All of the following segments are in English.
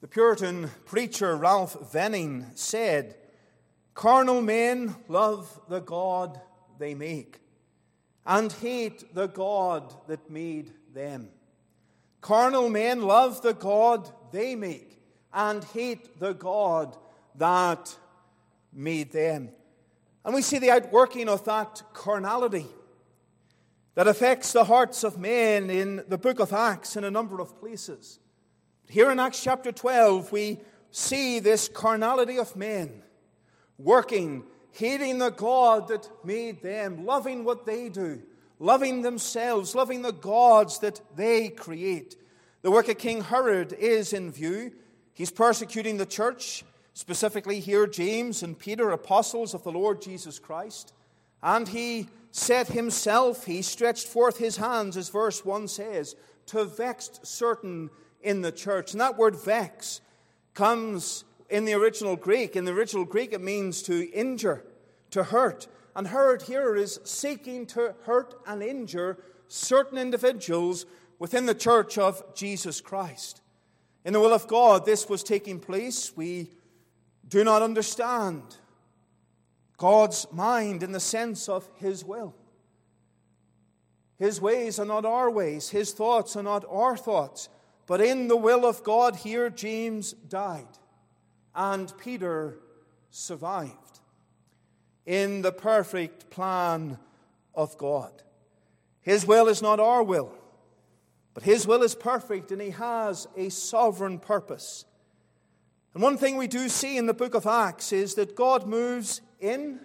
The Puritan preacher Ralph Venning said, "Carnal men love the God they make and hate the God that made them. Carnal men love the God they make and hate the God that made them." And we see the outworking of that carnality that affects the hearts of men in the book of Acts in a number of places. Here in Acts chapter 12, we see this carnality of men working, hating the God that made them, loving what they do, loving themselves, loving the gods that they create. The work of King Herod is in view. He's persecuting the church, specifically here James and Peter, apostles of the Lord Jesus Christ. And he set himself, he stretched forth his hands, as verse 1 says, to vex certain in the church. And that word vex comes in the original Greek. In the original Greek, it means to injure, to hurt. And Herod here is seeking to hurt and injure certain individuals within the church of Jesus Christ. In the will of God, this was taking place. We do not understand God's mind in the sense of His will. His ways are not our ways. His thoughts are not our thoughts. But in the will of God here, James died, and Peter survived in the perfect plan of God. His will is not our will, but His will is perfect, and He has a sovereign purpose. And one thing we do see in the book of Acts is that God moves in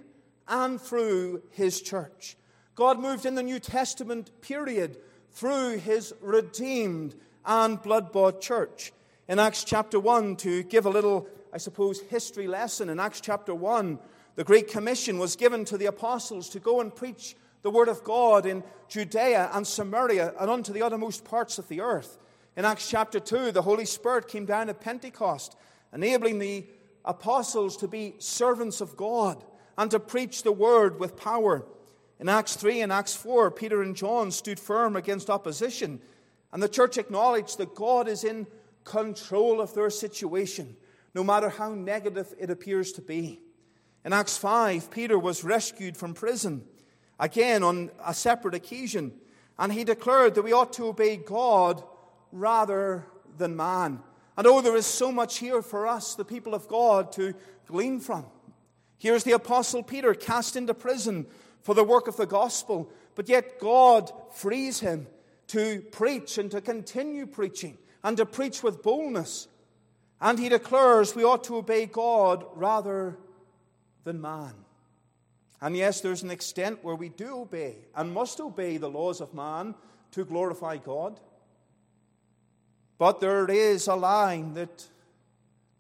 and through His church. God moved in the New Testament period through His redeemed and blood-bought church. In Acts chapter 1, to give a little, I suppose, history lesson, in Acts chapter 1, the Great Commission was given to the apostles to go and preach the Word of God in Judea and Samaria and unto the uttermost parts of the earth. In Acts chapter 2, the Holy Spirit came down at Pentecost, enabling the apostles to be servants of God and to preach the Word with power. In Acts 3 and Acts 4, Peter and John stood firm against opposition, and the church acknowledged that God is in control of their situation, no matter how negative it appears to be. In Acts 5, Peter was rescued from prison, again on a separate occasion, and he declared that we ought to obey God rather than man. And oh, there is so much here for us, the people of God, to glean from. Here's the Apostle Peter cast into prison for the work of the gospel, but yet God frees him to preach and to continue preaching and to preach with boldness. And he declares we ought to obey God rather than man. And yes, there's an extent where we do obey and must obey the laws of man to glorify God. But there is a line that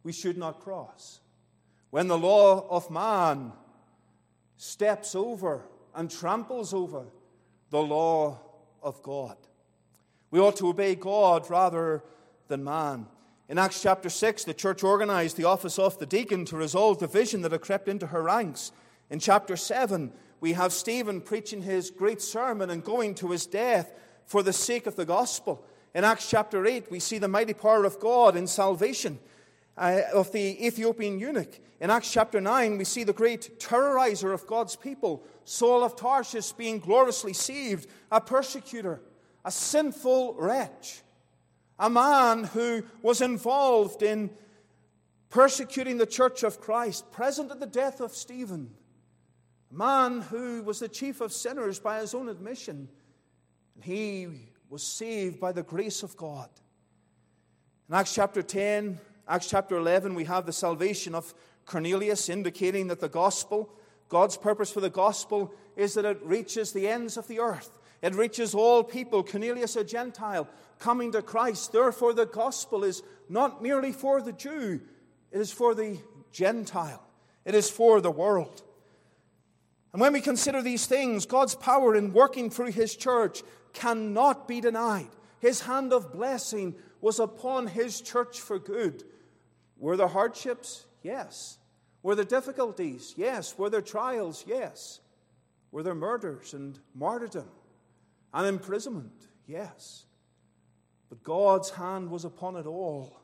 we should not cross. When the law of man steps over and tramples over the law of God, we ought to obey God rather than man. In Acts chapter 6, the church organized the office of the deacon to resolve the division that had crept into her ranks. In chapter 7, we have Stephen preaching his great sermon and going to his death for the sake of the gospel. In Acts chapter 8, we see the mighty power of God in salvation of the Ethiopian eunuch. In Acts chapter 9, we see the great terrorizer of God's people, Saul of Tarsus, being gloriously saved, a persecutor, a sinful wretch, a man who was involved in persecuting the church of Christ, present at the death of Stephen, a man who was the chief of sinners by his own admission. And he was saved by the grace of God. In Acts chapter 10, Acts chapter 11, we have the salvation of Cornelius, indicating that the gospel, God's purpose for the gospel, is that it reaches the ends of the earth. It reaches all people. Cornelius, a Gentile, coming to Christ. Therefore, the gospel is not merely for the Jew. It is for the Gentile. It is for the world. And when we consider these things, God's power in working through His church cannot be denied. His hand of blessing was upon His church for good. Were there hardships? Yes. Were there difficulties? Yes. Were there trials? Yes. Were there murders and martyrdom and imprisonment? Yes. But God's hand was upon it all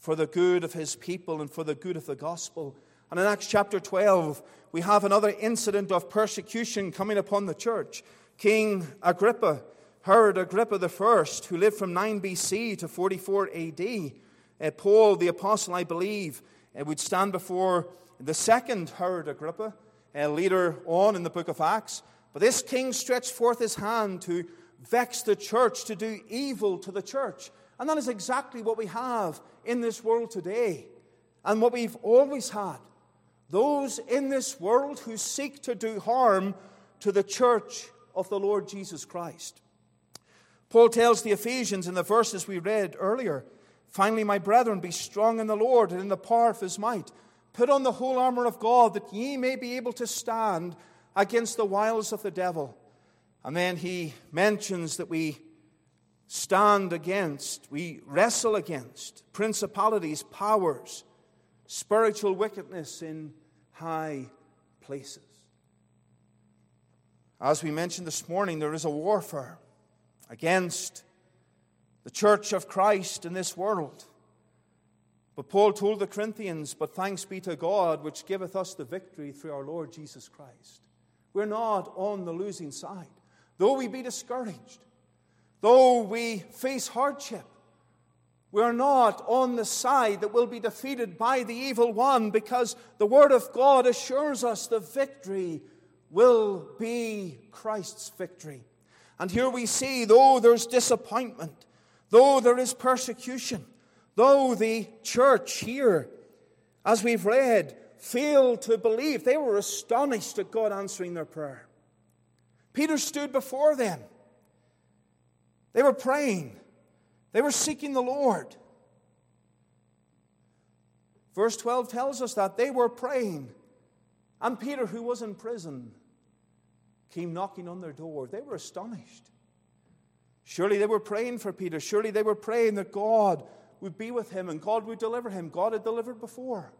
for the good of his people and for the good of the gospel. And in Acts chapter 12, we have another incident of persecution coming upon the church. King Agrippa, Herod Agrippa I, who lived from 9 BC to 44 AD, Paul, the apostle, I believe, would stand before the second Herod Agrippa later on in the book of Acts. But this king stretched forth his hand to vex the church, to do evil to the church. And that is exactly what we have in this world today, and what we've always had. Those in this world who seek to do harm to the church of the Lord Jesus Christ. Paul tells the Ephesians in the verses we read earlier, "Finally, my brethren, be strong in the Lord and in the power of his might. Put on the whole armor of God, that ye may be able to stand against the wiles of the devil." And then he mentions that we stand against, we wrestle against principalities, powers, spiritual wickedness in high places. As we mentioned this morning, there is a warfare against the church of Christ in this world. But Paul told the Corinthians, "But thanks be to God, which giveth us the victory through our Lord Jesus Christ." We're not on the losing side. Though we be discouraged, though we face hardship, we are not on the side that will be defeated by the evil one, because the Word of God assures us the victory will be Christ's victory. And here we see, though there's disappointment, though there is persecution, though the church here, as we've read, failed to believe, they were astonished at God answering their prayer. Peter stood before them. They were praying. They were seeking the Lord. Verse 12 tells us that they were praying. And Peter, who was in prison, came knocking on their door. They were astonished. Surely they were praying for Peter. Surely they were praying that God would be with him and God would deliver him. God had delivered before.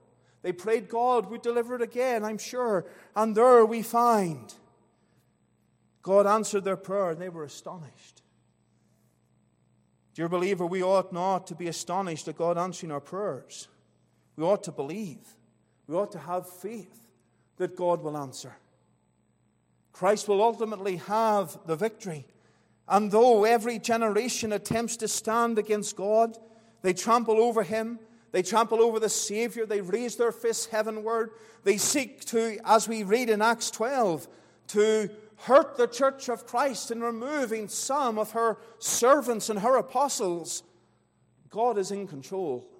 They prayed God would deliver it again, I'm sure. And there we find God answered their prayer, and they were astonished. Dear believer, we ought not to be astonished at God answering our prayers. We ought to believe. We ought to have faith that God will answer. Christ will ultimately have the victory. And though every generation attempts to stand against God, they trample over him. They trample over the Savior. They raise their fists heavenward. They seek to, as we read in Acts 12, to hurt the church of Christ in removing some of her servants and her apostles. God is in control.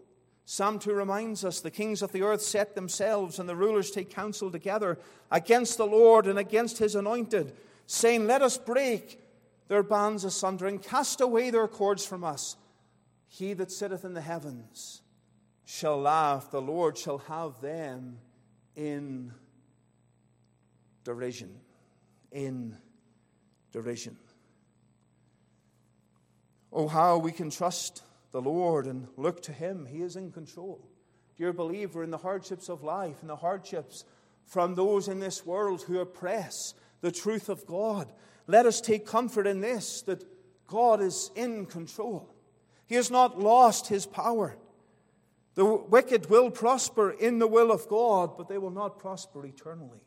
Psalm 2 reminds us, "The kings of the earth set themselves, and the rulers take counsel together against the Lord and against his anointed, saying, Let us break their bands asunder and cast away their cords from us. He that sitteth in the heavens shall laugh, the Lord shall have them in derision." In derision. Oh, how we can trust the Lord and look to him. He is in control. Dear believer, in the hardships of life, in the hardships from those in this world who oppress the truth of God, let us take comfort in this, that God is in control. He has not lost his power. The wicked will prosper in the will of God, but they will not prosper eternally.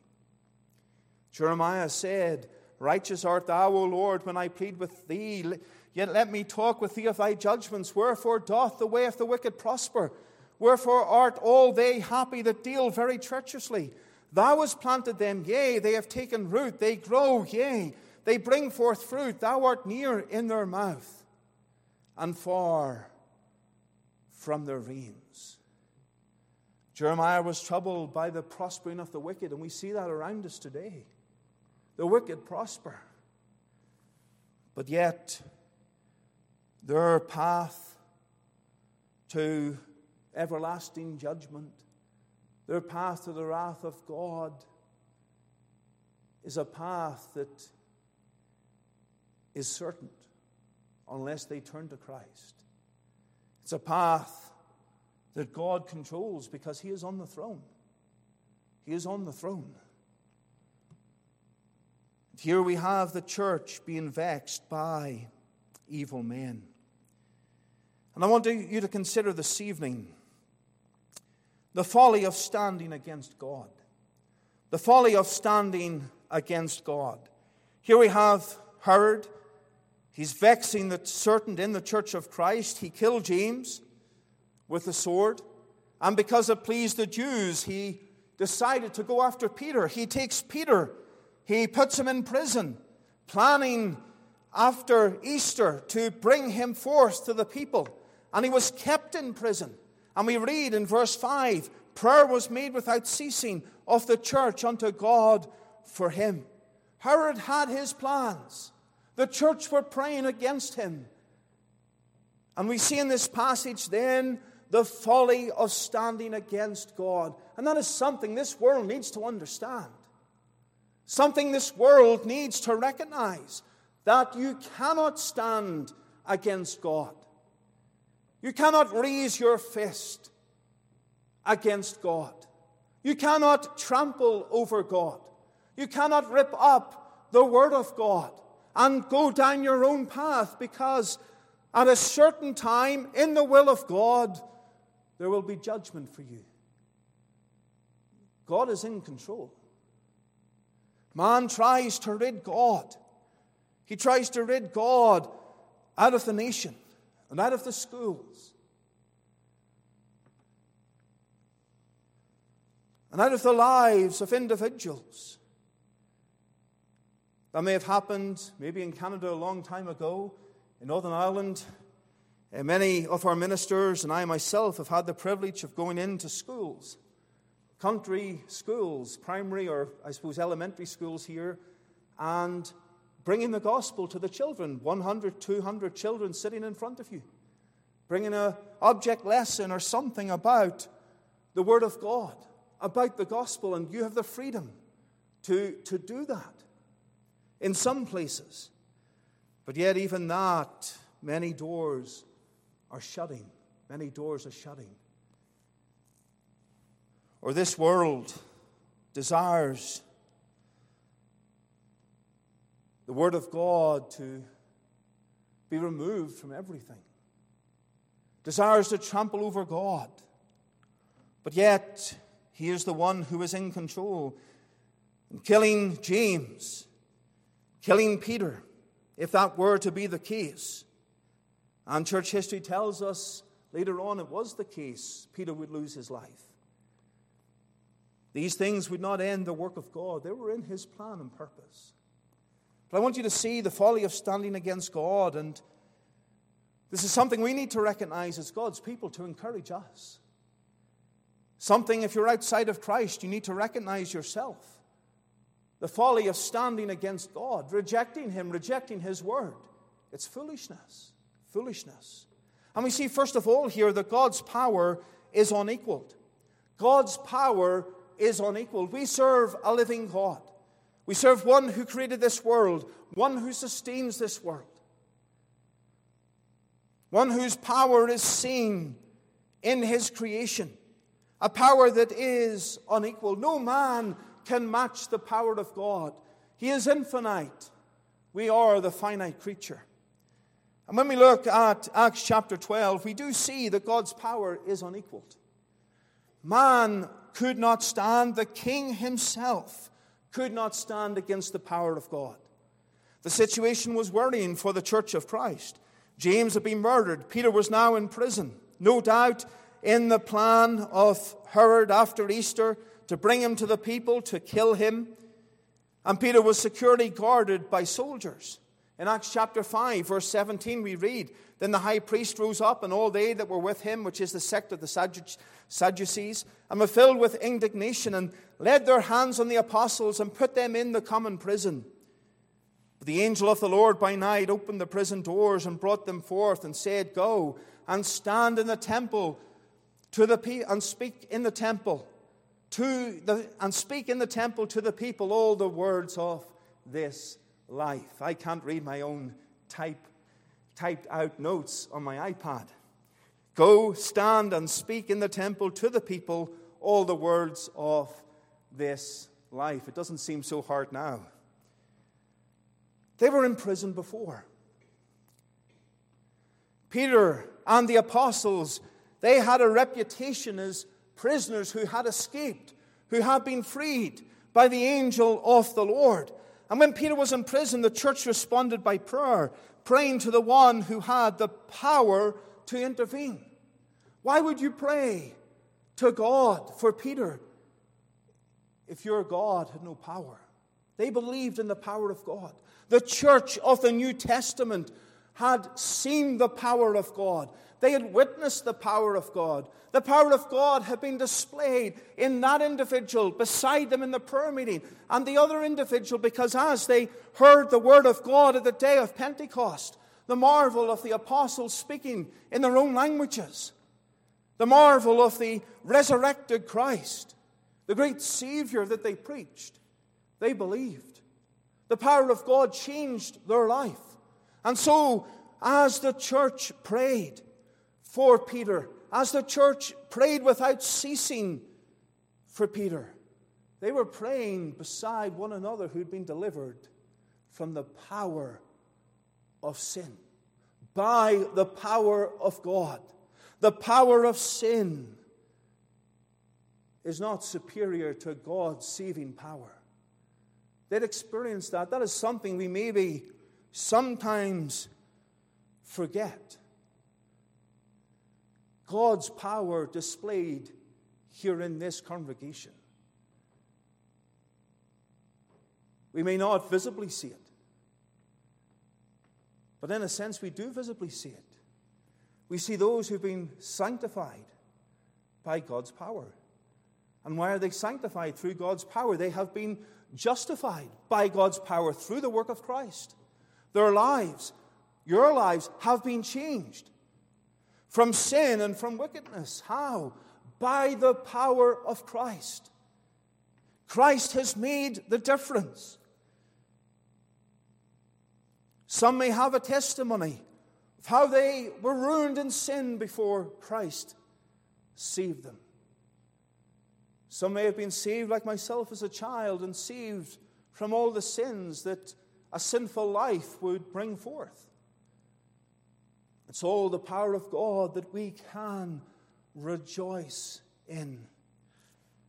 Jeremiah said, "Righteous art thou, O Lord, when I plead with thee. Yet let me talk with thee of thy judgments. Wherefore doth the way of the wicked prosper? Wherefore art all they happy that deal very treacherously? Thou hast planted them, yea, they have taken root. They grow, yea, they bring forth fruit. Thou art near in their mouth, and far from their reins." Jeremiah was troubled by the prospering of the wicked, and we see that around us today. The wicked prosper, but yet their path to everlasting judgment, their path to the wrath of God, is a path that is certain unless they turn to Christ. It's a path that God controls because he is on the throne. He is on the throne. Here we have the church being vexed by evil men. And I want you to consider this evening The folly of standing against God. The folly of standing against God. Here we have Herod. He's vexing the certain in the Church of Christ. He killed James with the sword. And because it pleased the Jews, he decided to go after Peter. He takes Peter. He puts him in prison, planning after Easter to bring him forth to the people. And he was kept in prison. And we read in verse 5, prayer was made without ceasing of the church unto God for him. Herod had his plans. The church were praying against him. And we see in this passage then the folly of standing against God. And that is something this world needs to understand. Something this world needs to recognize, that you cannot stand against God. You cannot raise your fist against God. You cannot trample over God. You cannot rip up the Word of God and go down your own path, because at a certain time in the will of God, there will be judgment for you. God is in control. Man tries to rid God. He tries to rid God out of the nation and out of the schools and out of the lives of individuals. That may have happened maybe in Canada a long time ago. In Northern Ireland, many of our ministers and I myself have had the privilege of going into schools, country schools, primary or I suppose elementary schools here, and bringing the gospel to the children, 100, 200 children sitting in front of you, bringing an object lesson or something about the Word of God, about the gospel, and you have the freedom to do that. In some places. But yet even that, many doors are shutting. Many doors are shutting. Or this world desires the Word of God to be removed from everything. Desires to trample over God. But yet, He is the one who is in control. And killing James, killing Peter, if that were to be the case. And church history tells us later on it was the case. Peter would lose his life. These things would not end the work of God. They were in His plan and purpose. But I want you to see the folly of standing against God. And this is something we need to recognize as God's people to encourage us. Something, if you're outside of Christ, you need to recognize yourself. The folly of standing against God, rejecting Him, rejecting His Word. It's foolishness. Foolishness. And we see, first of all, here that God's power is unequaled. God's power is unequaled. We serve a living God. We serve one who created this world, one who sustains this world, one whose power is seen in His creation, a power that is unequal. No man can match the power of God. He is infinite. We are the finite creature. And when we look at Acts chapter 12, we do see that God's power is unequaled. Man could not stand. The king himself could not stand against the power of God. The situation was worrying for the Church of Christ. James had been murdered. Peter was now in prison. No doubt in the plan of Herod after Easter, to bring him to the people, to kill him. And Peter was securely guarded by soldiers. In Acts chapter 5, verse 17, we read, Then the high priest rose up, and all they that were with him, which is the sect of the Sadducees, and were filled with indignation, and laid their hands on the apostles, and put them in the common prison. But the angel of the Lord by night opened the prison doors, and brought them forth, and said, Go, and stand in the temple, and speak in the temple. And speak in the temple to the people all the words of this life. I can't read my own typed out notes on my iPad. Go, stand, and speak in the temple to the people all the words of this life. It doesn't seem so hard now. They were in prison before. Peter and the apostles, they had a reputation as prisoners who had escaped, who had been freed by the angel of the Lord. And when Peter was in prison, the church responded by prayer, praying to the one who had the power to intervene. Why would you pray to God for Peter if your God had no power? They believed in the power of God. The church of the New Testament had seen the power of God. They had witnessed the power of God. The power of God had been displayed in that individual beside them in the prayer meeting and the other individual, because as they heard the word of God at the day of Pentecost, the marvel of the apostles speaking in their own languages, the marvel of the resurrected Christ, the great Savior that they preached, they believed. The power of God changed their life. And so, as the church prayed for Peter, as the church prayed without ceasing for Peter, they were praying beside one another who'd been delivered from the power of sin. By the power of God. The power of sin is not superior to God's saving power. They'd experienced that. That is something we maybe sometimes forget. God's power displayed here in this congregation. We may not visibly see it, but in a sense we do visibly see it. We see those who've been sanctified by God's power. And why are they sanctified? Through God's power. They have been justified by God's power through the work of Christ. Their lives, your lives, have been changed from sin and from wickedness. How? By the power of Christ. Christ has made the difference. Some may have a testimony of how they were ruined in sin before Christ saved them. Some may have been saved like myself as a child and saved from all the sins that a sinful life would bring forth. It's all the power of God that we can rejoice in.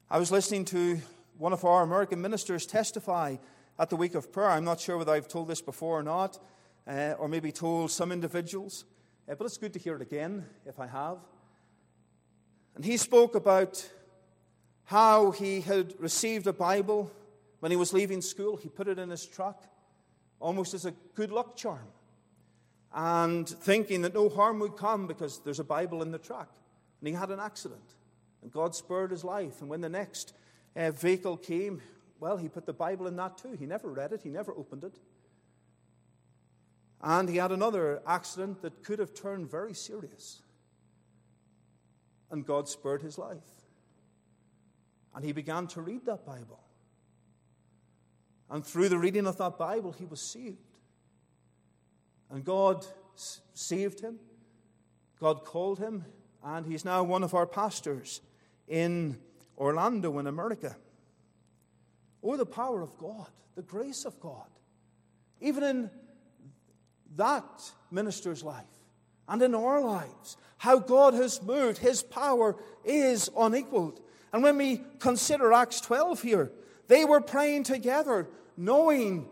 I was listening to one of our American ministers testify at the week of prayer. I'm not sure whether I've told this before or not, or maybe told some individuals, but it's good to hear it again if I have. And he spoke about how he had received a Bible when he was leaving school. He put it in his truck, almost as a good luck charm, and thinking that no harm would come because there's a Bible in the truck. And he had an accident, and God spared his life. And when the next vehicle came, well, he put the Bible in that too. He never read it. He never opened it. And he had another accident that could have turned very serious, and God spared his life. And he began to read that Bible. And through the reading of that Bible, he was saved. And God saved him. God called him. And he's now one of our pastors in Orlando in America. Oh, the power of God. The grace of God. Even in that minister's life and in our lives, how God has moved. His power is unequaled. And when we consider Acts 12 here, they were praying together, knowing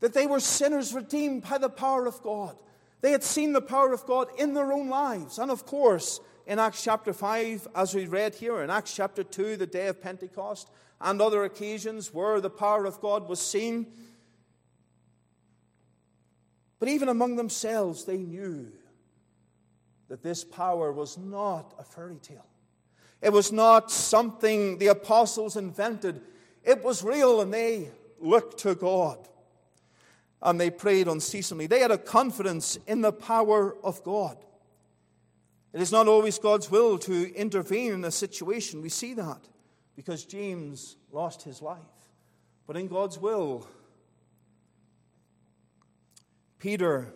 that they were sinners redeemed by the power of God. They had seen the power of God in their own lives. And of course, in Acts chapter 5, as we read here, in Acts chapter 2, the day of Pentecost, and other occasions where the power of God was seen. But even among themselves, they knew that this power was not a fairy tale. It was not something the apostles invented. It was real, and they looked to God, and they prayed unceasingly. They had a confidence in the power of God. It is not always God's will to intervene in a situation. We see that because James lost his life. But in God's will, Peter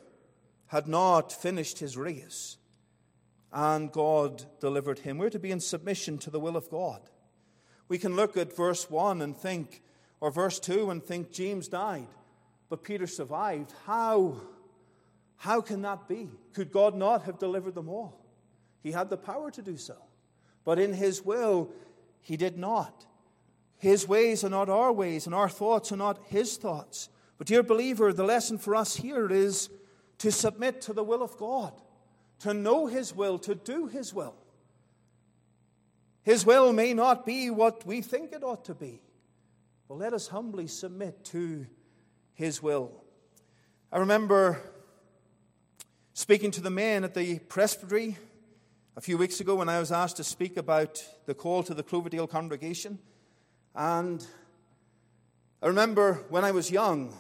had not finished his race, and God delivered him. We're to be in submission to the will of God. We can look at verse 1 and think, or verse 2 and think, James died, but Peter survived. How can that be? Could God not have delivered them all? He had the power to do so. But in his will, he did not. His ways are not our ways, and our thoughts are not his thoughts. But dear believer, the lesson for us here is to submit to the will of God, to know his will, to do his will. His will may not be what we think it ought to be, but let us humbly submit to his will. I remember speaking to the men at the presbytery a few weeks ago when I was asked to speak about the call to the Cloverdale congregation. And I remember when I was young,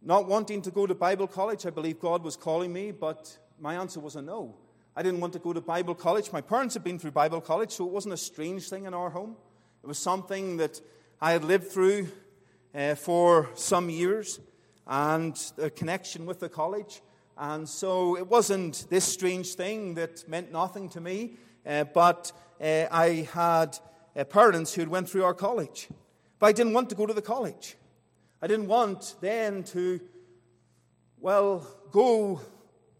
not wanting to go to Bible college. I believe God was calling me, but my answer was a no. I didn't want to go to Bible college. My parents had been through Bible college, so it wasn't a strange thing in our home. It was something that I had lived through for some years, and a connection with the college. And so it wasn't this strange thing that meant nothing to me, but I had parents who had went through our college. But I didn't want to go to the college. I didn't want then to, go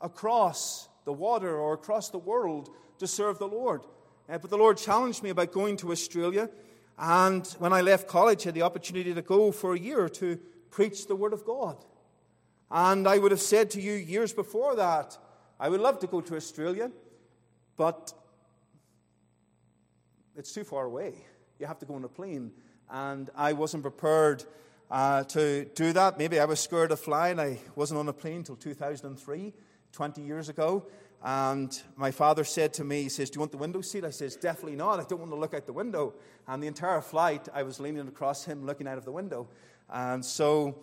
across the water or across the world to serve the Lord. But the Lord challenged me about going to Australia. And when I left college, I had the opportunity to go for a year to preach the Word of God. And I would have said to you years before that, I would love to go to Australia, but it's too far away. You have to go on a plane. And I wasn't prepared to do that. Maybe I was scared of flying. I wasn't on a plane until 2003, 20 years ago. And my father said to me, he says, "Do you want the window seat?" I says, "Definitely not. I don't want to look out the window." And the entire flight, I was leaning across him, looking out of the window. And so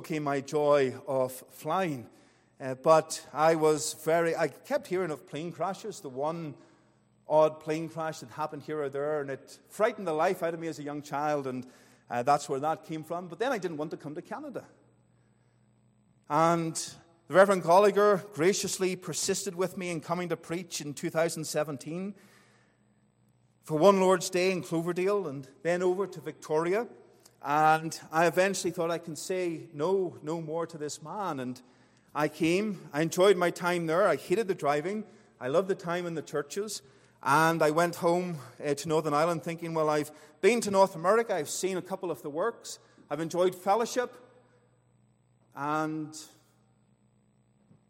came my joy of flying. But I kept hearing of plane crashes, the one odd plane crash that happened here or there, and it frightened the life out of me as a young child, and that's where that came from. But then I didn't want to come to Canada. And the Reverend Gallagher graciously persisted with me in coming to preach in 2017 for one Lord's Day in Cloverdale and then over to Victoria. And I eventually thought I can say no more to this man. And I came. I enjoyed my time there. I hated the driving. I loved the time in the churches. And I went home to Northern Ireland thinking, I've been to North America. I've seen a couple of the works. I've enjoyed fellowship. And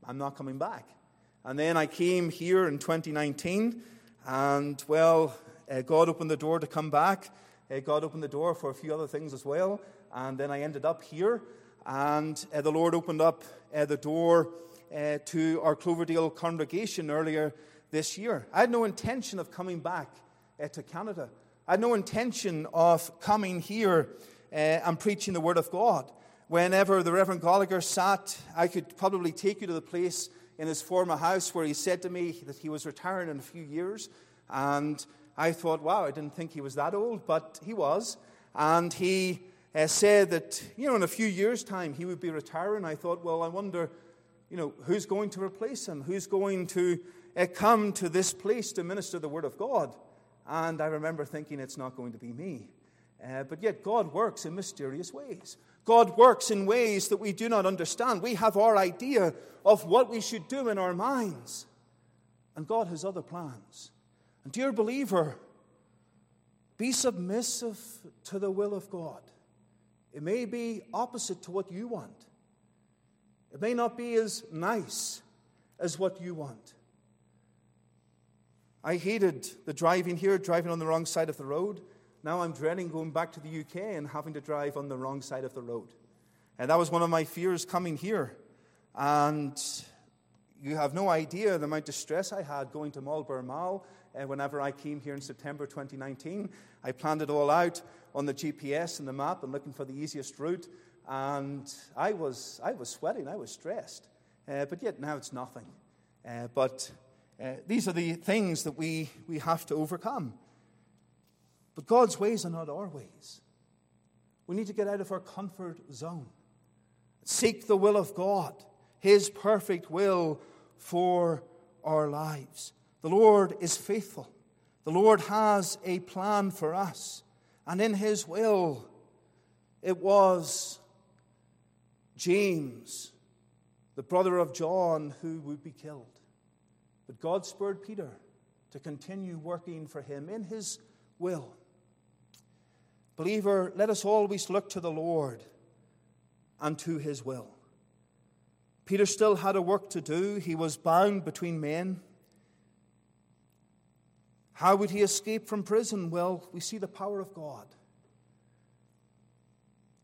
I'm not coming back. And then I came here in 2019. And, God opened the door to come back. God opened the door for a few other things as well. And then I ended up here. And the Lord opened up the door to our Cloverdale congregation earlier this year. I had no intention of coming back to Canada. I had no intention of coming here and preaching the Word of God. Whenever the Reverend Gallagher sat, I could probably take you to the place in his former house where he said to me that he was retiring in a few years. And I thought, I didn't think he was that old, but he was. And he said that, in a few years' time he would be retiring. I thought, I wonder, who's going to replace him? Who's going to come to this place to minister the Word of God? And I remember thinking, it's not going to be me. But yet God works in mysterious ways. God works in ways that we do not understand. We have our idea of what we should do in our minds. And God has other plans. And dear believer, be submissive to the will of God. It may be opposite to what you want. It may not be as nice as what you want. I hated the driving here, driving on the wrong side of the road. Now I'm dreading going back to the UK and having to drive on the wrong side of the road. And that was one of my fears coming here. And you have no idea the amount of stress I had going to Marlborough Mall. Whenever I came here in September 2019, I planned it all out on the GPS and the map and looking for the easiest route. And I was sweating. I was stressed. But yet now it's nothing. But these are the things that we have to overcome. But God's ways are not our ways. We need to get out of our comfort zone. Seek the will of God, His perfect will for our lives. The Lord is faithful. The Lord has a plan for us. And in His will, it was James, the brother of John, who would be killed. But God spared Peter. to continue working for him in his will. Believer, let us always look to the Lord and to his will. Peter still had a work to do. He was bound between men. How would he escape from prison? Well, we see the power of God.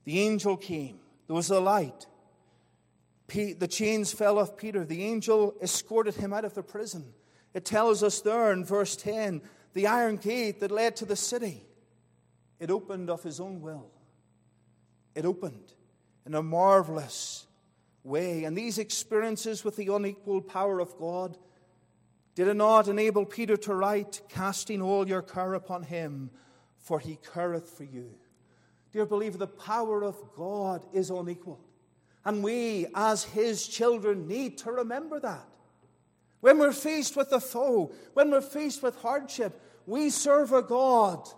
The angel came. There was a light. The chains fell off Peter. The angel escorted him out of the prison. It tells us there in verse 10, the iron gate that led to the city, it opened of his own will. It opened in a marvelous way. And these experiences with the unequaled power of God, did it not enable Peter to write, "Casting all your care upon him, for he careth for you"? Dear believer, the power of God is unequaled. And we, as his children, need to remember that. When we're faced with the foe, when we're faced with hardship, we serve a God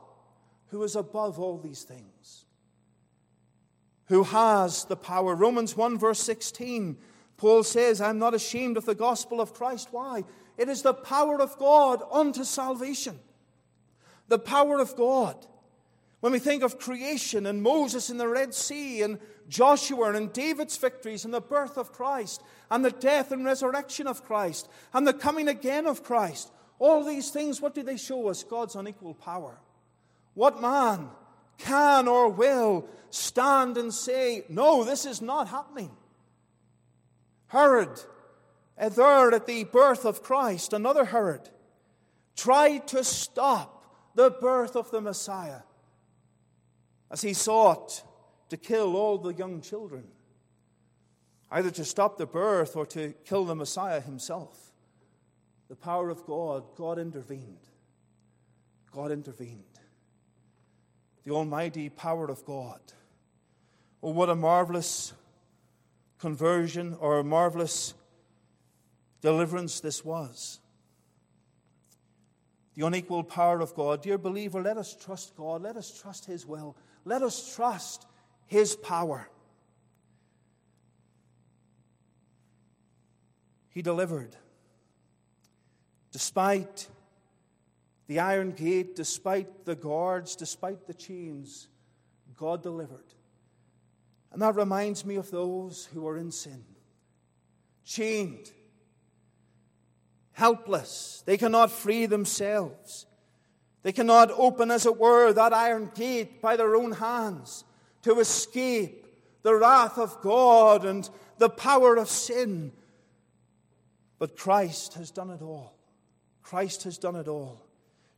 who is above all these things, who has the power. Romans 1, verse 16, Paul says, "I'm not ashamed of the gospel of Christ." Why? It is the power of God unto salvation. The power of God. When we think of creation and Moses in the Red Sea and Joshua and David's victories and the birth of Christ and the death and resurrection of Christ and the coming again of Christ, all these things, what do they show us? God's unequal power. What man can or will stand and say, "No, this is not happening"? Herod, there at the birth of Christ, another Herod, tried to stop the birth of the Messiah, as he sought to kill all the young children, either to stop the birth or to kill the Messiah himself. The power of God, God intervened. God intervened. The almighty power of God. Oh, what a marvelous conversion or a marvelous deliverance this was. The unequal power of God. Dear believer, let us trust God. Let us trust his will. Let us trust his power. He delivered. Despite the iron gate, despite the guards, despite the chains, God delivered. And that reminds me of those who are in sin, chained, helpless. They cannot free themselves. They cannot open, as it were, that iron gate by their own hands to escape the wrath of God and the power of sin. But Christ has done it all. Christ has done it all.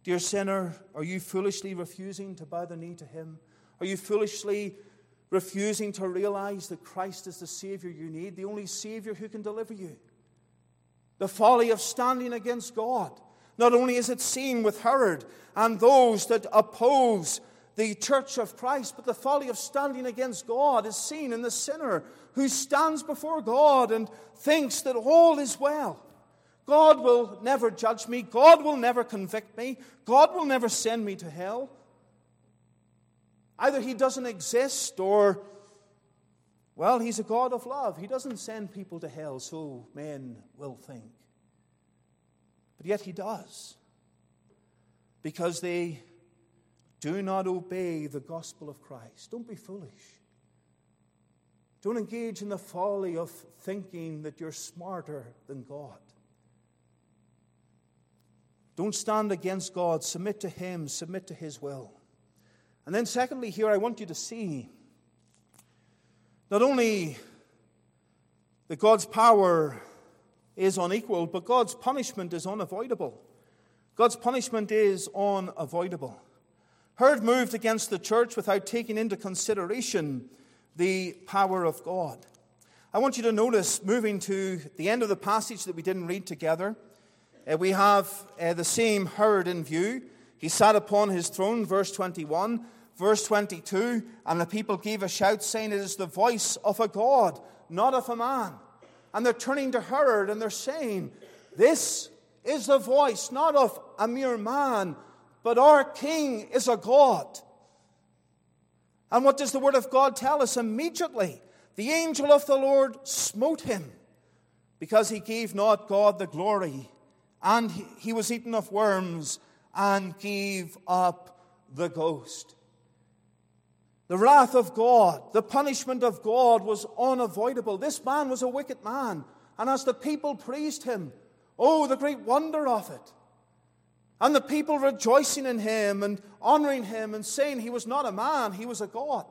Dear sinner, are you foolishly refusing to bow the knee to him? Are you foolishly refusing to realize that Christ is the Savior you need, the only Savior who can deliver you? The folly of standing against God. Not only is it seen with Herod and those that oppose the church of Christ, but the folly of standing against God is seen in the sinner who stands before God and thinks that all is well. God will never judge me. God will never convict me. God will never send me to hell. Either he doesn't exist or, well, he's a God of love. He doesn't send people to hell, so men will think. But yet he does, because they do not obey the gospel of Christ. Don't be foolish. Don't engage in the folly of thinking that you're smarter than God. Don't stand against God. Submit to him. Submit to his will. And then secondly here, I want you to see not only that God's power is unequal, but God's punishment is unavoidable. God's punishment is unavoidable. Herod moved against the church without taking into consideration the power of God. I want you to notice, moving to the end of the passage that we didn't read together, we have the same Herod in view. He sat upon his throne, verse 21, verse 22, and the people gave a shout, saying, "It is the voice of a God, not of a man." And they're turning to Herod and they're saying, "This is the voice not of a mere man, but our king is a God." And what does the word of God tell us? Immediately, the angel of the Lord smote him, because he gave not God the glory, and he was eaten of worms and gave up the ghost. The wrath of God, the punishment of God was unavoidable. This man was a wicked man, and as the people praised him, oh, the great wonder of it. And the people rejoicing in him and honoring him and saying he was not a man, he was a god.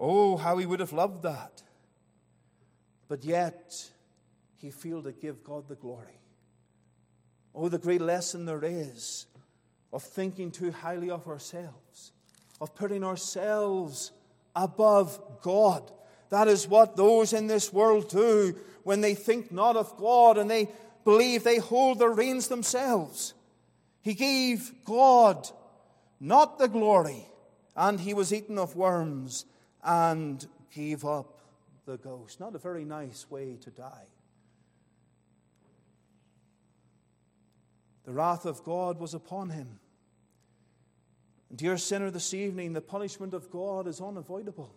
Oh, how he would have loved that. But yet, he failed to give God the glory. Oh, the great lesson there is of thinking too highly of ourselves, of putting ourselves above God. That is what those in this world do when they think not of God and they believe they hold the reins themselves. He gave God not the glory, and he was eaten of worms and gave up the ghost. Not a very nice way to die. The wrath of God was upon him. And dear sinner, this evening, the punishment of God is unavoidable.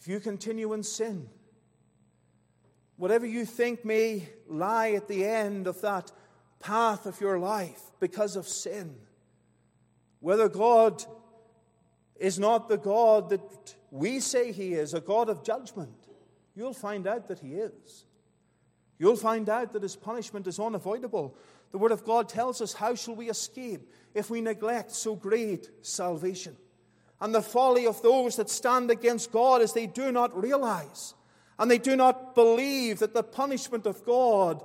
If you continue in sin, whatever you think may lie at the end of that path of your life because of sin, whether God is not the God that we say he is, a God of judgment, you'll find out that he is. You'll find out that his punishment is unavoidable. The Word of God tells us, how shall we escape if we neglect so great salvation? And the folly of those that stand against God is they do not realize and they do not believe that the punishment of God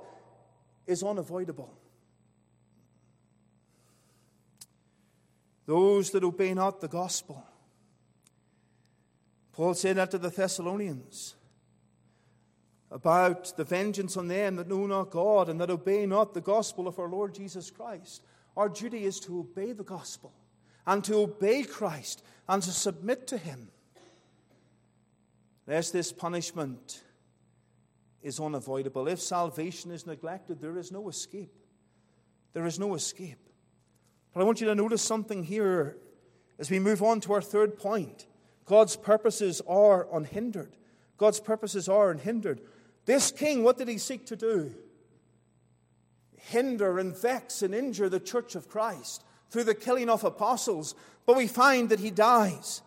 is unavoidable. Those that obey not the gospel. Paul said that to the Thessalonians about the vengeance on them that know not God and that obey not the gospel of our Lord Jesus Christ. Our duty is to obey the gospel and to obey Christ and to submit to him, lest this punishment is unavoidable. If salvation is neglected, there is no escape. There is no escape. But I want you to notice something here as we move on to our third point. God's purposes are unhindered. God's purposes are unhindered. This king, what did he seek to do? Hinder and vex and injure the church of Christ through the killing of apostles. But we find that he dies.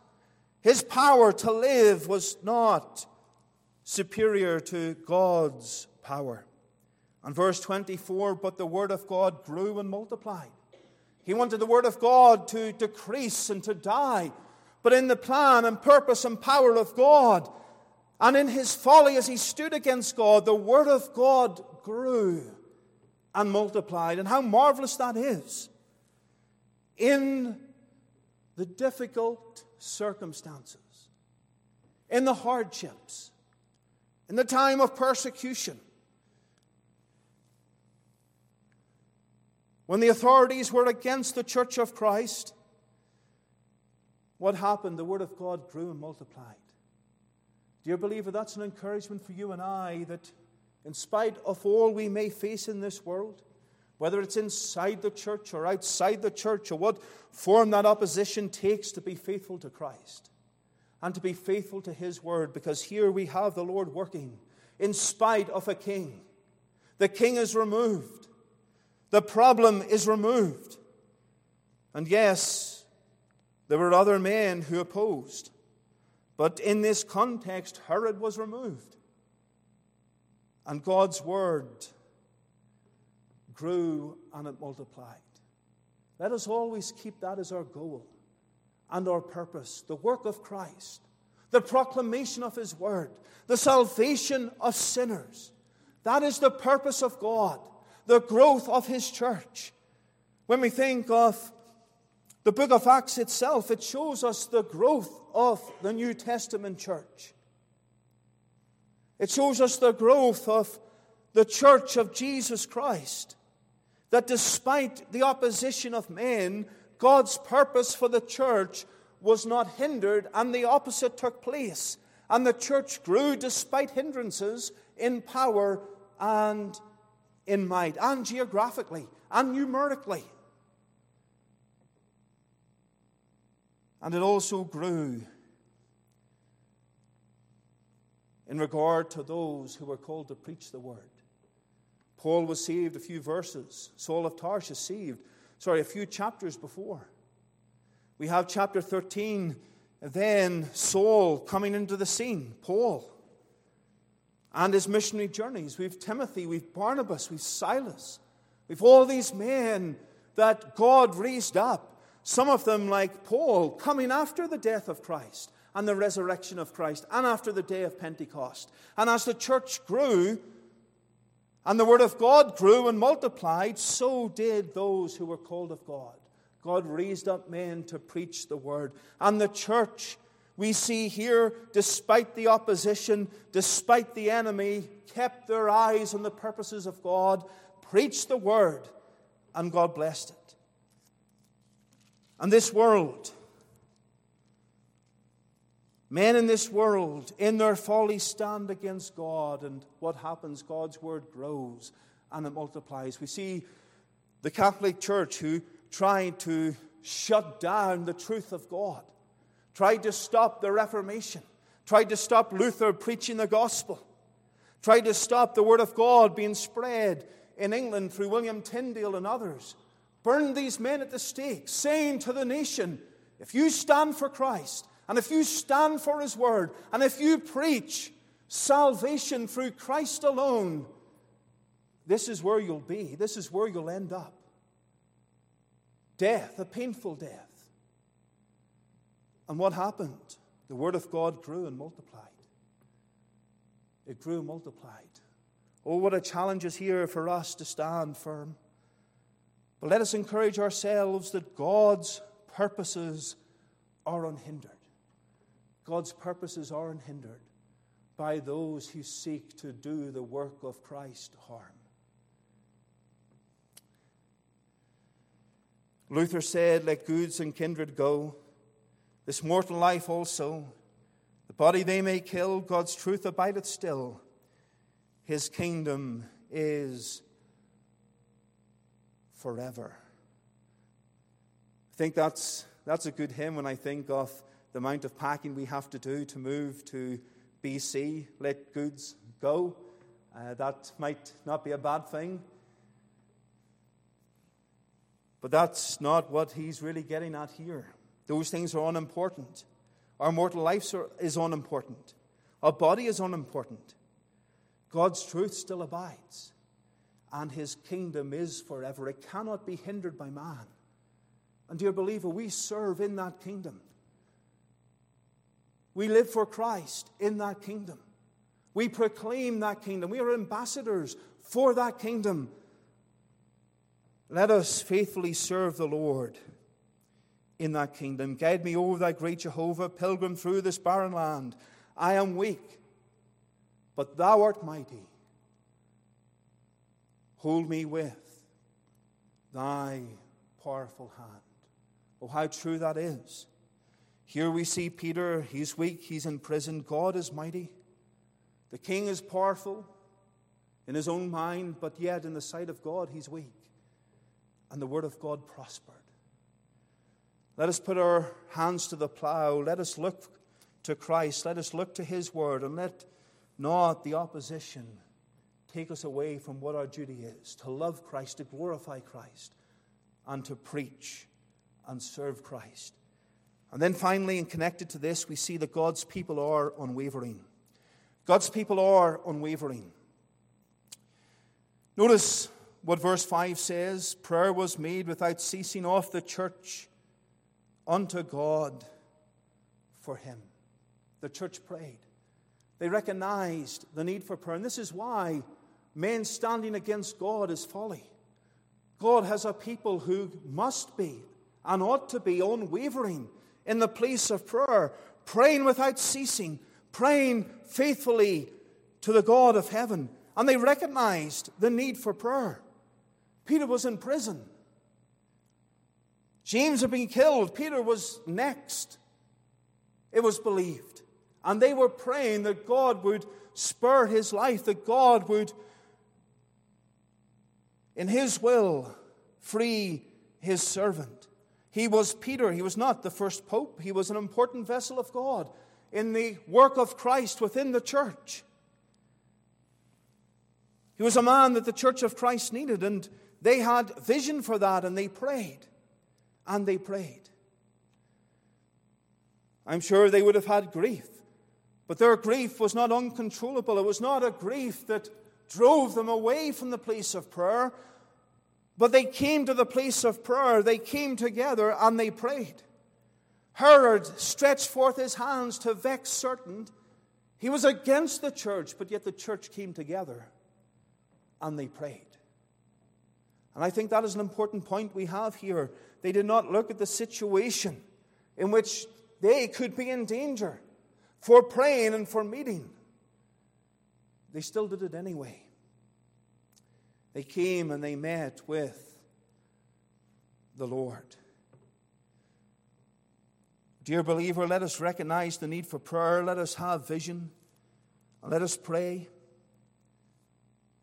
His power to live was not superior to God's power. And verse 24, but the word of God grew and multiplied. He wanted the word of God to decrease and to die. But in the plan and purpose and power of God, and in his folly as he stood against God, the word of God grew and multiplied. And how marvelous that is. In the difficult circumstances, in the hardships, in the time of persecution, when the authorities were against the church of Christ, what happened? The word of God grew and multiplied. Dear believer, that's an encouragement for you and I, that in spite of all we may face in this world, whether it's inside the church or outside the church, or what form that opposition takes, to be faithful to Christ and to be faithful to his word, because here we have the Lord working in spite of a king. The king is removed. The problem is removed. And yes, there were other men who opposed. But in this context, Herod was removed. And God's word grew and it multiplied. Let us always keep that as our goal and our purpose. The work of Christ, the proclamation of his word, the salvation of sinners. That is the purpose of God. The growth of his church. When we think of the book of Acts itself, it shows us the growth of the New Testament church. It shows us the growth of the church of Jesus Christ. That despite the opposition of men, God's purpose for the church was not hindered, and the opposite took place. And the church grew despite hindrances in power and in might, and geographically, and numerically. And it also grew in regard to those who were called to preach the word. Paul was saved a few verses. Saul of Tarsus saved, a few chapters before. We have chapter 13, then Saul coming into the scene, Paul, and his missionary journeys. We've Timothy, we've Barnabas, we've Silas. We've all these men that God raised up, some of them like Paul, coming after the death of Christ and the resurrection of Christ and after the day of Pentecost. And as the church grew, and the word of God grew and multiplied, so did those who were called of God. God raised up men to preach the word. And the church, we see here, despite the opposition, despite the enemy, kept their eyes on the purposes of God, preached the word, and God blessed it. And this world, men in this world, in their folly, stand against God, and what happens? God's word grows and it multiplies. We see the Catholic Church who tried to shut down the truth of God, tried to stop the Reformation, tried to stop Luther preaching the gospel, tried to stop the word of God being spread in England through William Tyndale and others, burned these men at the stake, saying to the nation, if you stand for Christ, and if you stand for his word, and if you preach salvation through Christ alone, this is where you'll be. This is where you'll end up. Death, a painful death. And what happened? The word of God grew and multiplied. It grew and multiplied. Oh, what a challenge is here for us to stand firm. But let us encourage ourselves that God's purposes are unhindered. God's purposes are unhindered by those who seek to do the work of Christ harm. Luther said, let goods and kindred go, this mortal life also. The body they may kill, God's truth abideth still. His kingdom is forever. I think that's a good hymn when I think of the amount of packing we have to do to move to BC, let goods go. That might not be a bad thing. But that's not what he's really getting at here. Those things are unimportant. Our mortal life is unimportant. Our body is unimportant. God's truth still abides. And his kingdom is forever. It cannot be hindered by man. And dear believer, we serve in that kingdom. We live for Christ in that kingdom. We proclaim that kingdom. We are ambassadors for that kingdom. Let us faithfully serve the Lord in that kingdom. Guide me, O thy great Jehovah, pilgrim through this barren land. I am weak, but thou art mighty. Hold me with thy powerful hand. Oh, how true that is. Here we see Peter, he's weak, he's in prison. God is mighty. The king is powerful in his own mind, but yet in the sight of God, he's weak. And the word of God prospered. Let us put our hands to the plow. Let us look to Christ. Let us look to his word. And let not the opposition take us away from what our duty is, to love Christ, to glorify Christ, and to preach and serve Christ. And then finally, and connected to this, we see that God's people are unwavering. God's people are unwavering. Notice what verse 5 says. Prayer was made without ceasing of the church unto God for him. The church prayed. They recognized the need for prayer. And this is why men standing against God is folly. God has a people who must be and ought to be unwavering in the place of prayer, praying without ceasing, praying faithfully to the God of heaven. And they recognized the need for prayer. Peter was in prison. James had been killed. Peter was next. It was believed. And they were praying that God would spare his life, that God would, in his will, free his servant. He was Peter. He was not the first pope. He was an important vessel of God. in the work of Christ within the church. He was a man that the Church of Christ needed, and they had vision for that, and they prayed. And they prayed. I'm sure they would have had grief, but their grief was not uncontrollable. It was not a grief that drove them away from the place of prayer, but they came to the place of prayer. They came together and they prayed. Herod stretched forth his hands to vex certain. He was against the church, but yet the church came together and they prayed. And I think that is an important point we have here. They did not look at the situation in which they could be in danger for praying and for meeting. They still did it anyway. They came and they met with the Lord. Dear believer, let us recognize the need for prayer. Let us have vision. Let us pray.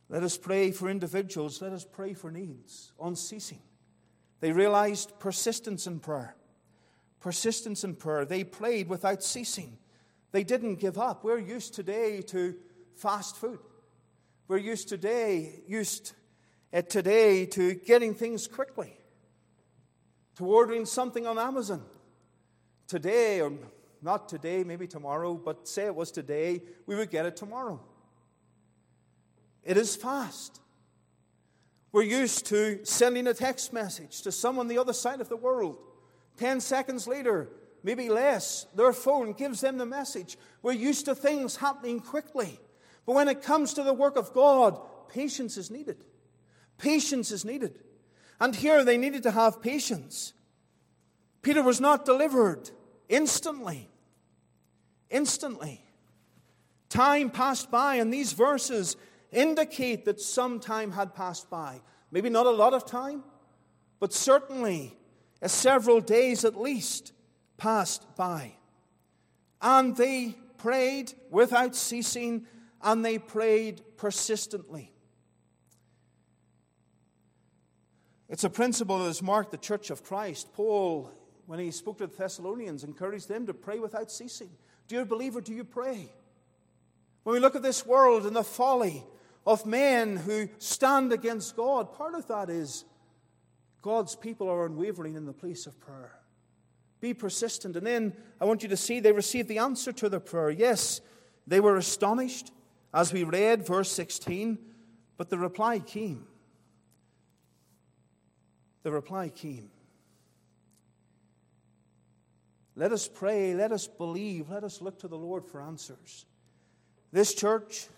Let us pray for individuals. Let us pray for needs, unceasing. They realized persistence in prayer. Persistence in prayer. They prayed without ceasing. They didn't give up. We're used today to fast food. We're used today to getting things quickly, to ordering something on Amazon. Today, or not today, maybe tomorrow, but say it was today, we would get it tomorrow. It is fast. We're used to sending a text message to someone the other side of the world. 10 seconds later, maybe less, their phone gives them the message. We're used to things happening quickly. But when it comes to the work of God, patience is needed. Patience is needed. And here they needed to have patience. Peter was not delivered instantly. Instantly. Time passed by, and these verses indicate that some time had passed by. Maybe not a lot of time, but certainly several days at least passed by. And they prayed without ceasing, and they prayed persistently. It's a principle that has marked the Church of Christ. Paul, when he spoke to the Thessalonians, encouraged them to pray without ceasing. Dear believer, do you pray? When we look at this world and the folly of men who stand against God, part of that is God's people are unwavering in the place of prayer. Be persistent. And then I want you to see they received the answer to their prayer. Yes, they were astonished, as we read verse 16, but the reply came. The reply came. Let us pray, let us believe, let us look to the Lord for answers. This church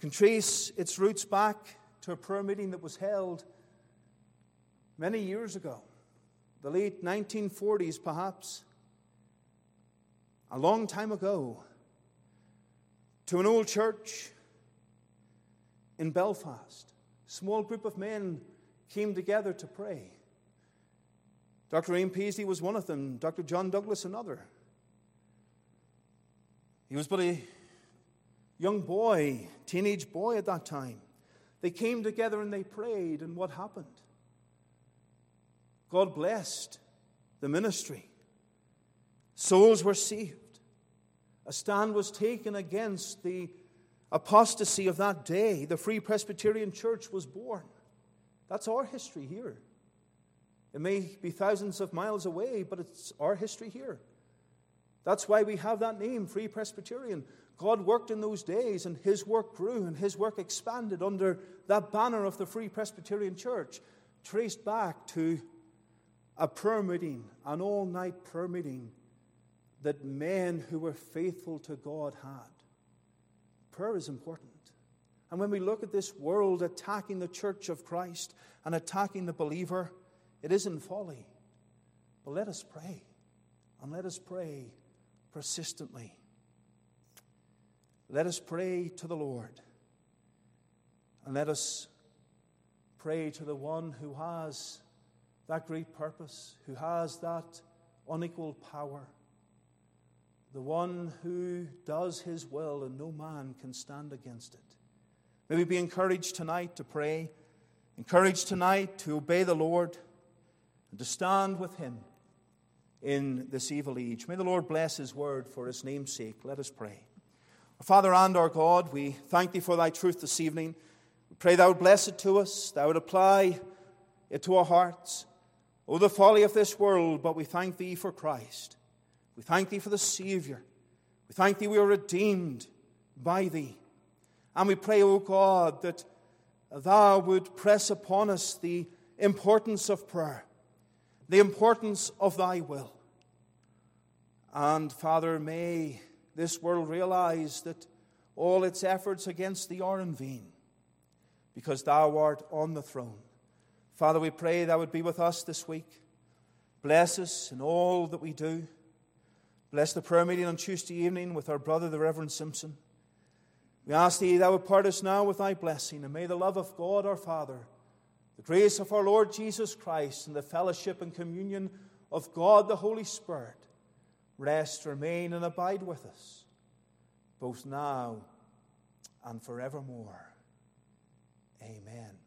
can trace its roots back to a prayer meeting that was held many years ago, the late 1940s perhaps, a long time ago, to an old church in Belfast. A small group of men came together to pray. Dr. Ian Peasley was one of them, Dr. John Douglas another. He was but a young boy, teenage boy at that time. They came together and they prayed, and what happened? God blessed the ministry. Souls were saved. A stand was taken against the apostasy of that day. The Free Presbyterian Church was born. That's our history here. It may be thousands of miles away, but it's our history here. That's why we have that name, Free Presbyterian. God worked in those days, and His work grew, and His work expanded under that banner of the Free Presbyterian Church, traced back to a prayer meeting, an all-night prayer meeting, that men who were faithful to God had. Prayer is important. And when we look at this world attacking the Church of Christ and attacking the believer, it isn't folly. But let us pray. And let us pray persistently. Let us pray to the Lord. And let us pray to the one who has that great purpose, who has that unequaled power, the one who does His will, and no man can stand against it. May we be encouraged tonight to pray, encouraged tonight to obey the Lord, and to stand with Him in this evil age. May the Lord bless his word for his name's sake. Let us pray. Our Father and our God, we thank thee for thy truth this evening. We pray thou would bless it to us, thou would apply it to our hearts. Oh, the folly of this world, but we thank thee for Christ. We thank thee for the Savior. We thank thee we are redeemed by thee. And we pray, O God, that thou would press upon us the importance of prayer, the importance of thy will. And, Father, may this world realize that all its efforts against thee are in vain, because thou art on the throne. Father, we pray thou would be with us this week. Bless us in all that we do. Bless the prayer meeting on Tuesday evening with our brother, the Reverend Simpson. We ask thee thou would part us now with thy blessing, and may the love of God our Father, the grace of our Lord Jesus Christ, and the fellowship and communion of God the Holy Spirit rest, remain, and abide with us, both now and forevermore. Amen.